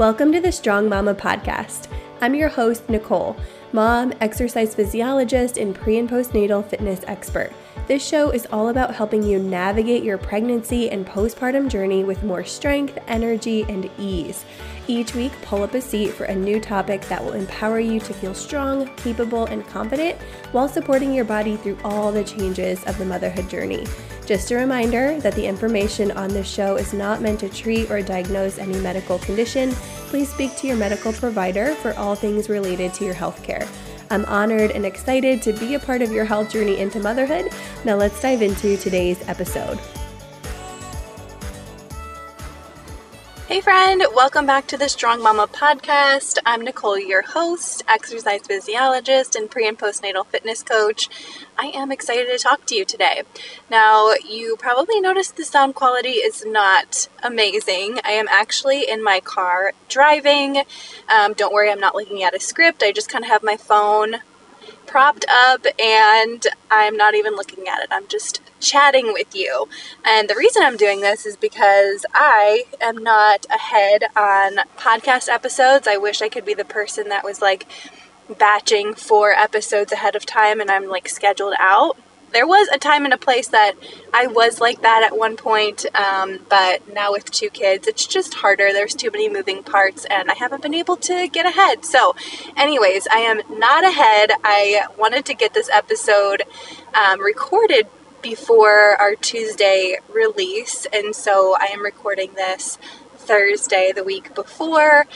Welcome to the Strong Mama Podcast. I'm your host, Nicole, mom, exercise physiologist, and pre- and postnatal fitness expert. This show is all about helping you navigate your pregnancy and postpartum journey with more strength, energy, and ease. Each week, pull up a seat for a new topic that will empower you to feel strong, capable, and confident while supporting your body through all the changes of the motherhood journey. Just a reminder that the information on this show is not meant to treat or diagnose any medical condition. Please speak to your medical provider for all things related to your healthcare. I'm honored and excited to be a part of your health journey into motherhood. Now let's dive into today's episode. Hey friend, welcome back to the Strong Mama Podcast. I'm Nicole, your host, exercise physiologist, and pre- and postnatal fitness coach. I am excited to talk to you today. Now, you probably noticed the sound quality is not amazing. I am actually in my car driving. Don't worry, I'm not looking at a script. I just kind of have my phone propped up and I'm not even looking at it. I'm just chatting with you. And the reason I'm doing this is because I am not ahead on podcast episodes. I wish I could be the person that was like batching 4 episodes ahead of time and I'm like scheduled out. There was a time and a place that I was like that at one point, but now with 2 kids, it's just harder. There's too many moving parts, and I haven't been able to get ahead. So anyways, I am not ahead. I wanted to get this episode recorded before our Tuesday release, and so I am recording this Thursday the week before.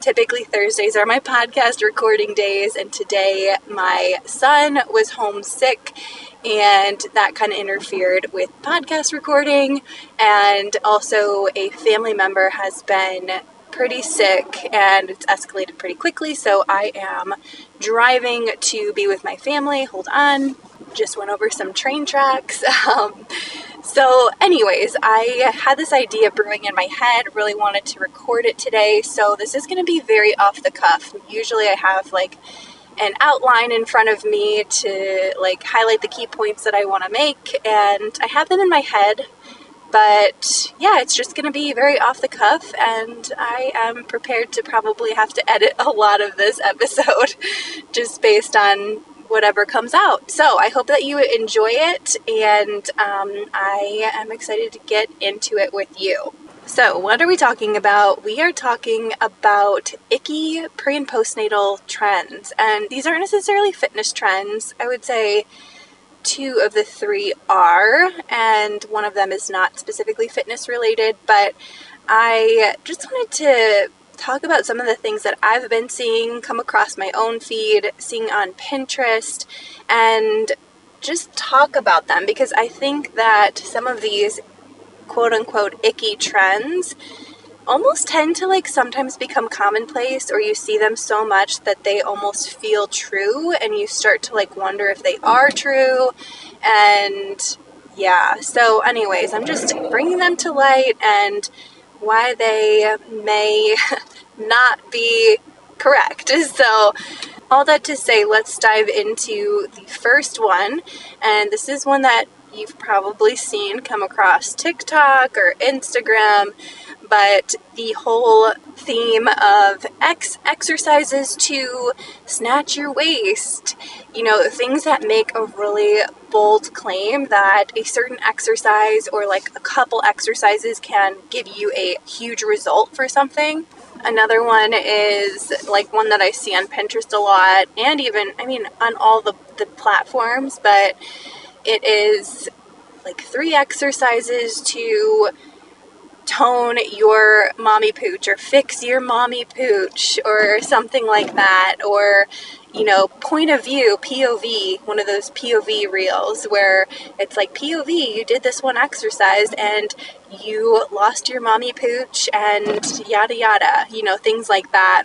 Typically Thursdays are my podcast recording days, and today my son was homesick and that kind of interfered with podcast recording, and also a family member has been pretty sick and it's escalated pretty quickly, so I am driving to be with my family. Hold on, just went over some train tracks. So anyways, I had this idea brewing in my head, really wanted to record it today, so this is going to be very off the cuff. Usually I have like an outline in front of me to like highlight the key points that I want to make, and I have them in my head, but yeah, it's just going to be very off the cuff, and I am prepared to probably have to edit a lot of this episode just based on whatever comes out. So I hope that you enjoy it, and I am excited to get into it with you. So what are we talking about? We are talking about icky pre- and postnatal trends, and these aren't necessarily fitness trends. I would say 2 of the 3 are, and one of them is not specifically fitness related, but I just wanted to talk about some of the things that I've been seeing come across my own feed, seeing on Pinterest, and just talk about them, because I think that some of these quote-unquote icky trends almost tend to like sometimes become commonplace, or you see them so much that they almost feel true and you start to like wonder if they are true. And yeah, so anyways, I'm just bringing them to light and why they may not be correct. So all that to say, let's dive into the first one. And this is one that you've probably seen come across TikTok or Instagram, but the whole theme of exercises to snatch your waist, you know, things that make a really bold claim that a certain exercise or like a couple exercises can give you a huge result for something. Another one is like one that I see on Pinterest a lot, and even, I mean, on all the platforms, but it is like 3 exercises to tone your mommy pooch or fix your mommy pooch or something like that, or you know, point of view, POV, one of those POV reels where it's like POV, you did this one exercise and you lost your mommy pooch and yada yada, you know, things like that.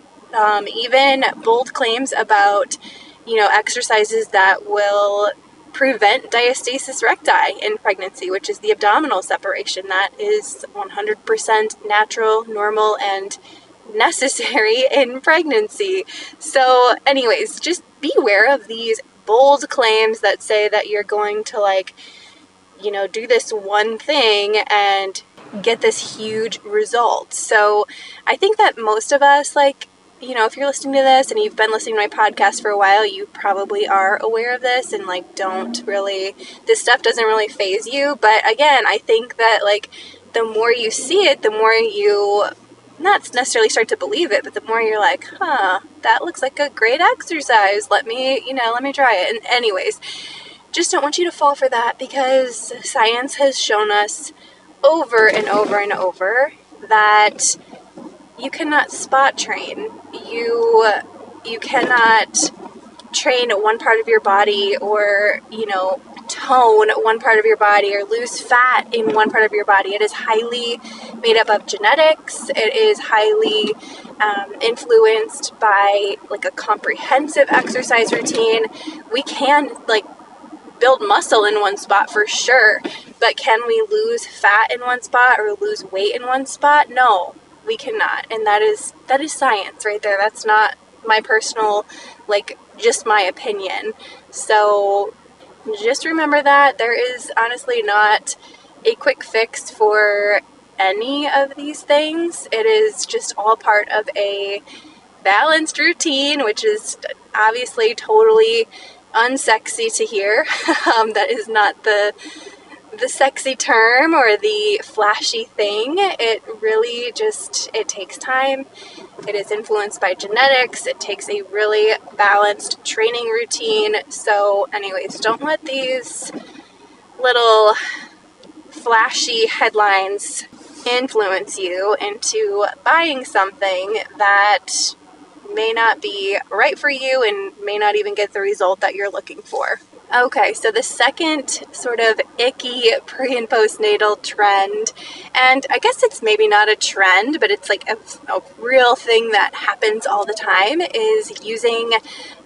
Even bold claims about, you know, exercises that will prevent diastasis recti in pregnancy, which is the abdominal separation. That is 100% natural, normal, and necessary in pregnancy. So anyways, just beware of these bold claims that say that you're going to like, you know, do this one thing and get this huge result. So I think that most of us, like, you know, if you're listening to this and you've been listening to my podcast for a while, you probably are aware of this and, like, this stuff doesn't really phase you. But again, I think that, like, the more you see it, the more you not necessarily start to believe it, but the more you're like, huh, that looks like a great exercise. Let me try it. And anyways, just don't want you to fall for that, because science has shown us over and over and over that you cannot spot train. You cannot train one part of your body, or, you know, tone one part of your body, or lose fat in one part of your body. It is highly made up of genetics. It is highly influenced by, like, a comprehensive exercise routine. We can, like, build muscle in one spot for sure, but can we lose fat in one spot or lose weight in one spot? No, we cannot. And that is science right there. That's not my personal, like, just my opinion. So just remember that there is honestly not a quick fix for any of these things. It is just all part of a balanced routine, which is obviously totally unsexy to hear. That is not the sexy term or the flashy thing. It really just, it takes time. It is influenced by genetics. It takes a really balanced training routine. So anyways, don't let these little flashy headlines influence you into buying something that may not be right for you and may not even get the result that you're looking for. Okay, so the second sort of icky pre and postnatal trend, and I guess it's maybe not a trend, but it's like a real thing that happens all the time, is using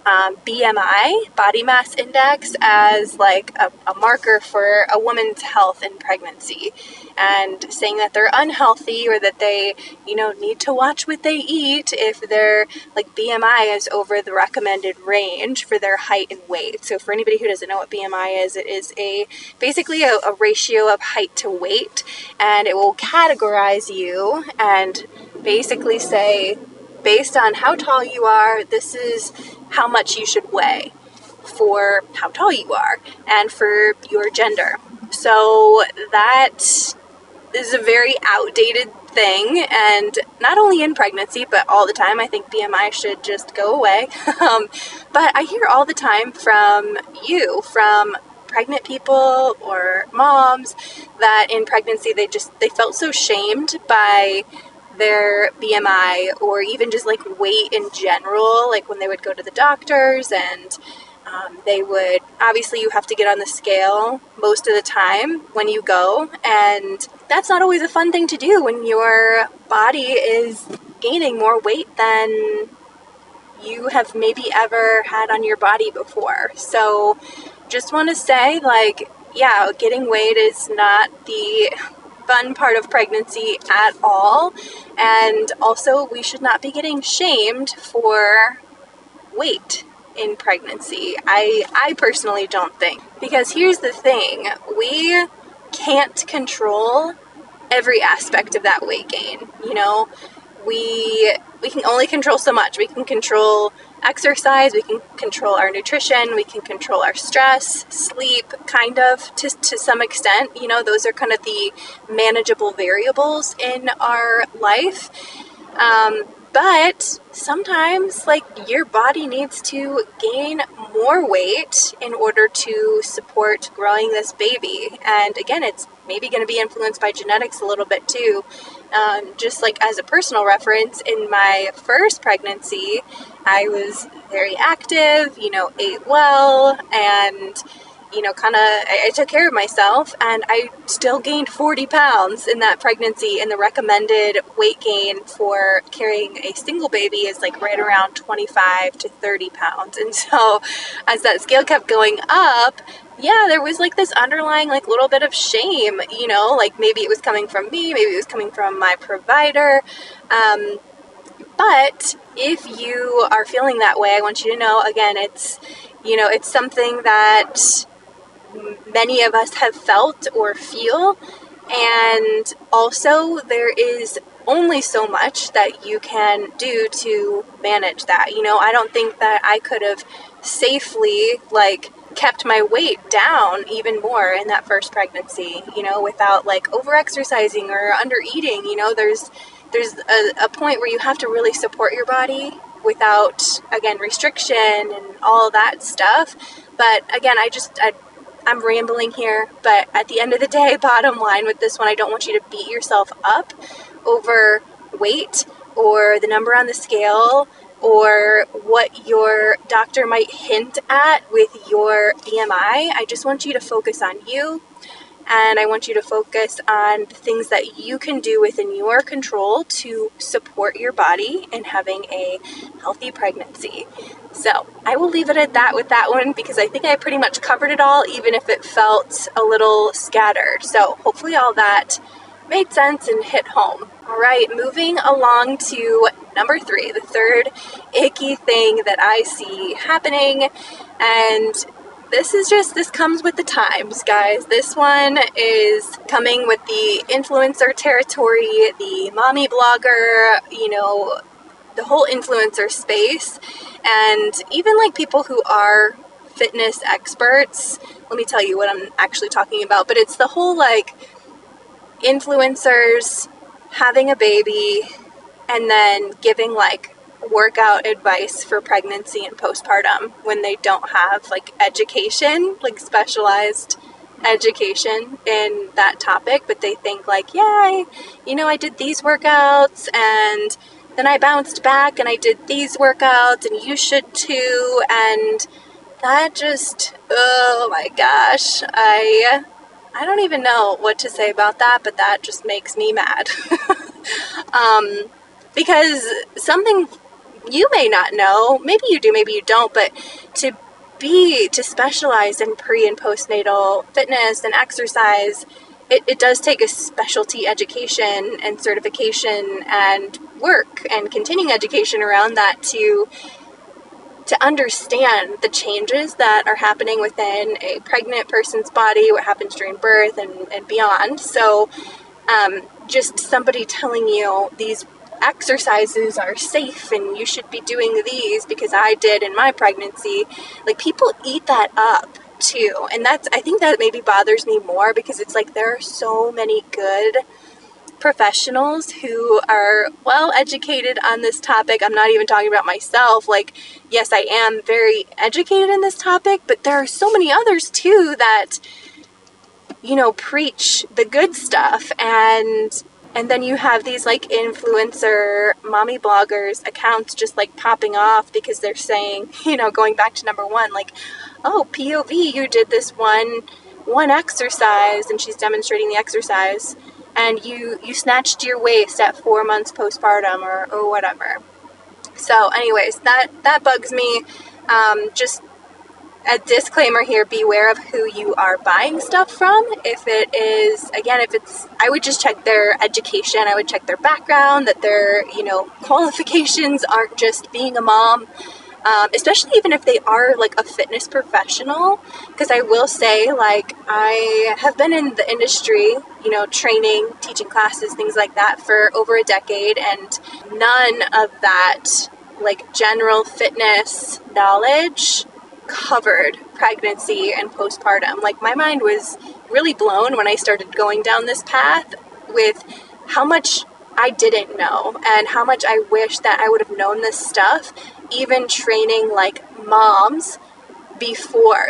BMI, body mass index, as like a marker for a woman's health in pregnancy, and saying that they're unhealthy or that they, you know, need to watch what they eat if their, like, BMI is over the recommended range for their height and weight. So for anybody who doesn't know what BMI is, it is basically a ratio of height to weight, and it will categorize you and basically say, based on how tall you are, this is how much you should weigh for how tall you are and for your gender. So that is a very outdated thing, and not only in pregnancy, but all the time. I think BMI should just go away. But I hear all the time from pregnant people or moms that in pregnancy they felt so shamed by their BMI, or even just like weight in general, like when they would go to the doctors and they would, obviously you have to get on the scale most of the time when you go, and that's not always a fun thing to do when your body is gaining more weight than you have maybe ever had on your body before. So just want to say, like, yeah, getting weight is not the fun part of pregnancy at all, and also we should not be getting shamed for weight in pregnancy, I personally don't think. Because here's the thing, we can't control every aspect of that weight gain, you know? We can only control so much. We can control exercise, we can control our nutrition, we can control our stress, sleep, kind of, to some extent. You know, those are kind of the manageable variables in our life. But sometimes, like, your body needs to gain more weight in order to support growing this baby. And again, it's maybe going to be influenced by genetics a little bit too. Just like as a personal reference, in my first pregnancy, I was very active, you know, ate well, and, you know, kind of, I took care of myself, and I still gained 40 pounds in that pregnancy, and the recommended weight gain for carrying a single baby is like right around 25 to 30 pounds. And so as that scale kept going up, yeah, there was like this underlying, like, little bit of shame, you know, like maybe it was coming from me, maybe it was coming from my provider. But if you are feeling that way, I want you to know, again, it's, you know, it's something that many of us have felt or feel, And also there is only so much that you can do to manage that. You know, I don't think that I could have safely kept my weight down even more in that first pregnancy, you know, without over exercising or under eating. You know, there's a point where you have to really support your body without, again, restriction and all that stuff. But again, I'm rambling here, but at the end of the day, bottom line with this one, I don't want you to beat yourself up over weight or the number on the scale or what your doctor might hint at with your BMI. I just want you to focus on you, and I want you to focus on the things that you can do within your control to support your body in having a healthy pregnancy. So I will leave it at that with that one, because I think I pretty much covered it all, even if it felt a little scattered. So hopefully all that made sense and hit home. All right, moving along to number 3, the third icky thing that I see happening. And this comes with the times, guys. This one is coming with the influencer territory, the mommy blogger, you know, the whole influencer space. And even people who are fitness experts, let me tell you what I'm actually talking about, but it's the whole influencers having a baby and then giving workout advice for pregnancy and postpartum when they don't have education, specialized education in that topic. But they think yay, you know, I did these workouts and then I bounced back and I did these workouts and you should too. And that just, oh my gosh, I don't even know what to say about that, but that just makes me mad. Because something you may not know, maybe you do, maybe you don't, but to specialize in pre and postnatal fitness and exercise, it does take a specialty education and certification and work and continuing education around that to understand the changes that are happening within a pregnant person's body, what happens during birth and beyond. So just somebody telling you these exercises are safe and you should be doing these because I did in my pregnancy, people eat that up too. And I think that maybe bothers me more, because it's there are so many good professionals who are well educated on this topic. I'm not even talking about myself. Yes, I am very educated in this topic, but there are so many others too that, you know, preach the good stuff. And then you have these influencer mommy bloggers accounts just popping off because they're saying, you know, going back to number 1, oh, POV, you did this one exercise, and she's demonstrating the exercise, and you snatched your waist at 4 months postpartum or whatever. So anyways, that bugs me. Just a disclaimer here, beware of who you are buying stuff from. I would just check their education, I would check their background, that their, you know, qualifications aren't just being a mom, especially even if they are a fitness professional. Because I will say, I have been in the industry, you know, training, teaching classes, things like that for over a decade, and none of that general fitness knowledge covered pregnancy and postpartum. My mind was really blown when I started going down this path with how much I didn't know and how much I wish that I would have known this stuff, even training moms before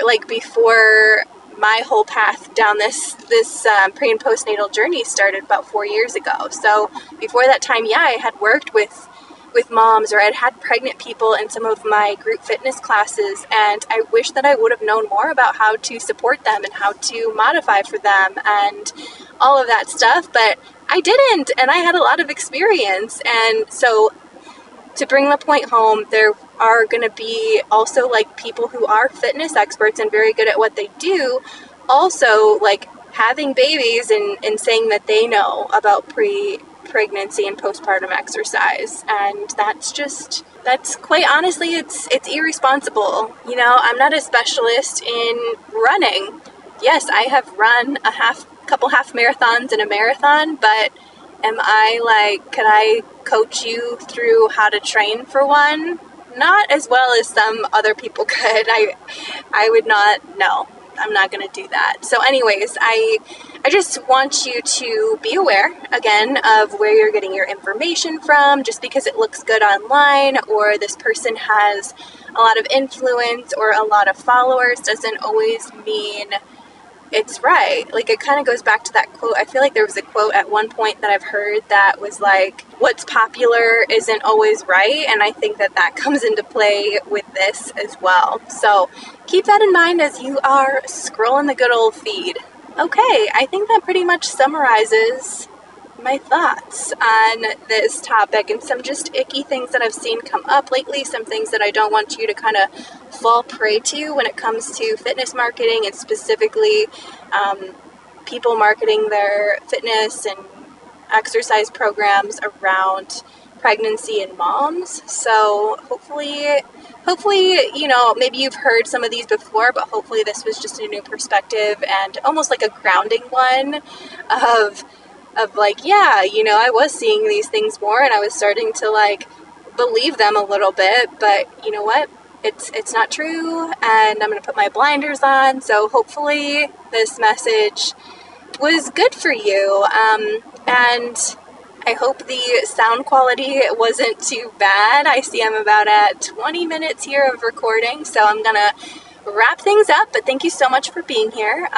my whole path down this pre and postnatal journey started about 4 years ago. So before that time, I had worked with moms, or I'd had pregnant people in some of my group fitness classes, and I wish that I would have known more about how to support them and how to modify for them and all of that stuff, but I didn't, and I had a lot of experience. And so to bring the point home, there are going to be also people who are fitness experts and very good at what they do, also having babies and saying that they know about pregnancy and postpartum exercise. And that's quite honestly, it's irresponsible. You know, I'm not a specialist in running. Yes, I have run a half a couple half marathons and a marathon, but am I like, could I coach you through how to train for one? Not as well as some other people could. I would not, no, I'm not going to do that. So anyways, I just want you to be aware, again, of where you're getting your information from. Just because it looks good online or this person has a lot of influence or a lot of followers doesn't always mean it's right. Like, it kind of goes back to that quote. I feel like there was a quote at one point that I've heard that was like, what's popular isn't always right. And I think that that comes into play with this as well. So keep that in mind as you are scrolling the good old feed. Okay, I think that pretty much summarizes my thoughts on this topic and some just icky things that I've seen come up lately, some things that I don't want you to kind of fall prey to when it comes to fitness marketing, and specifically people marketing their fitness and exercise programs around pregnancy and moms. So hopefully, you know, maybe you've heard some of these before, but hopefully this was just a new perspective and almost like a grounding one of like, yeah, you know, I was seeing these things more and I was starting to like believe them a little bit, but you know what? It's not true, and I'm going to put my blinders on. So hopefully this message was good for you. And I hope the sound quality wasn't too bad. I see I'm about at 20 minutes here of recording, so I'm going to wrap things up, but thank you so much for being here.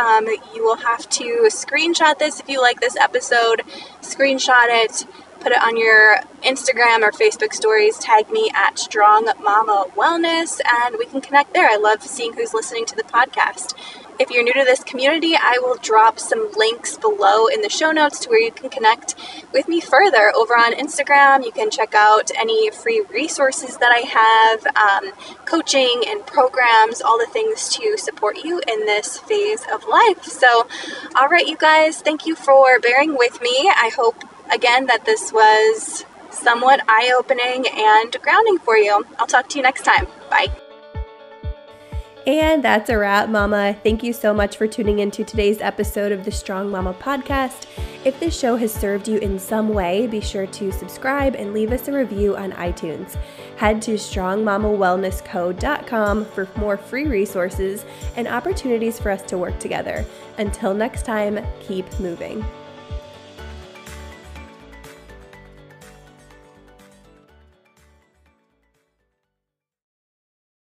You will have to screenshot this if you like this episode. Screenshot it, put it on your Instagram or Facebook stories, tag me at Strong Mama Wellness, and we can connect there. I love seeing who's listening to the podcast. If you're new to this community, I will drop some links below in the show notes to where you can connect with me further. Over on Instagram, you can check out any free resources that I have, coaching and programs, all the things to support you in this phase of life. So, all right, you guys, thank you for bearing with me. I hope, again, that this was somewhat eye-opening and grounding for you. I'll talk to you next time. Bye. And that's a wrap, Mama. Thank you so much for tuning into today's episode of the Strong Mama Podcast. If this show has served you in some way, be sure to subscribe and leave us a review on iTunes. Head to strongmamawellnessco.com for more free resources and opportunities for us to work together. Until next time, keep moving.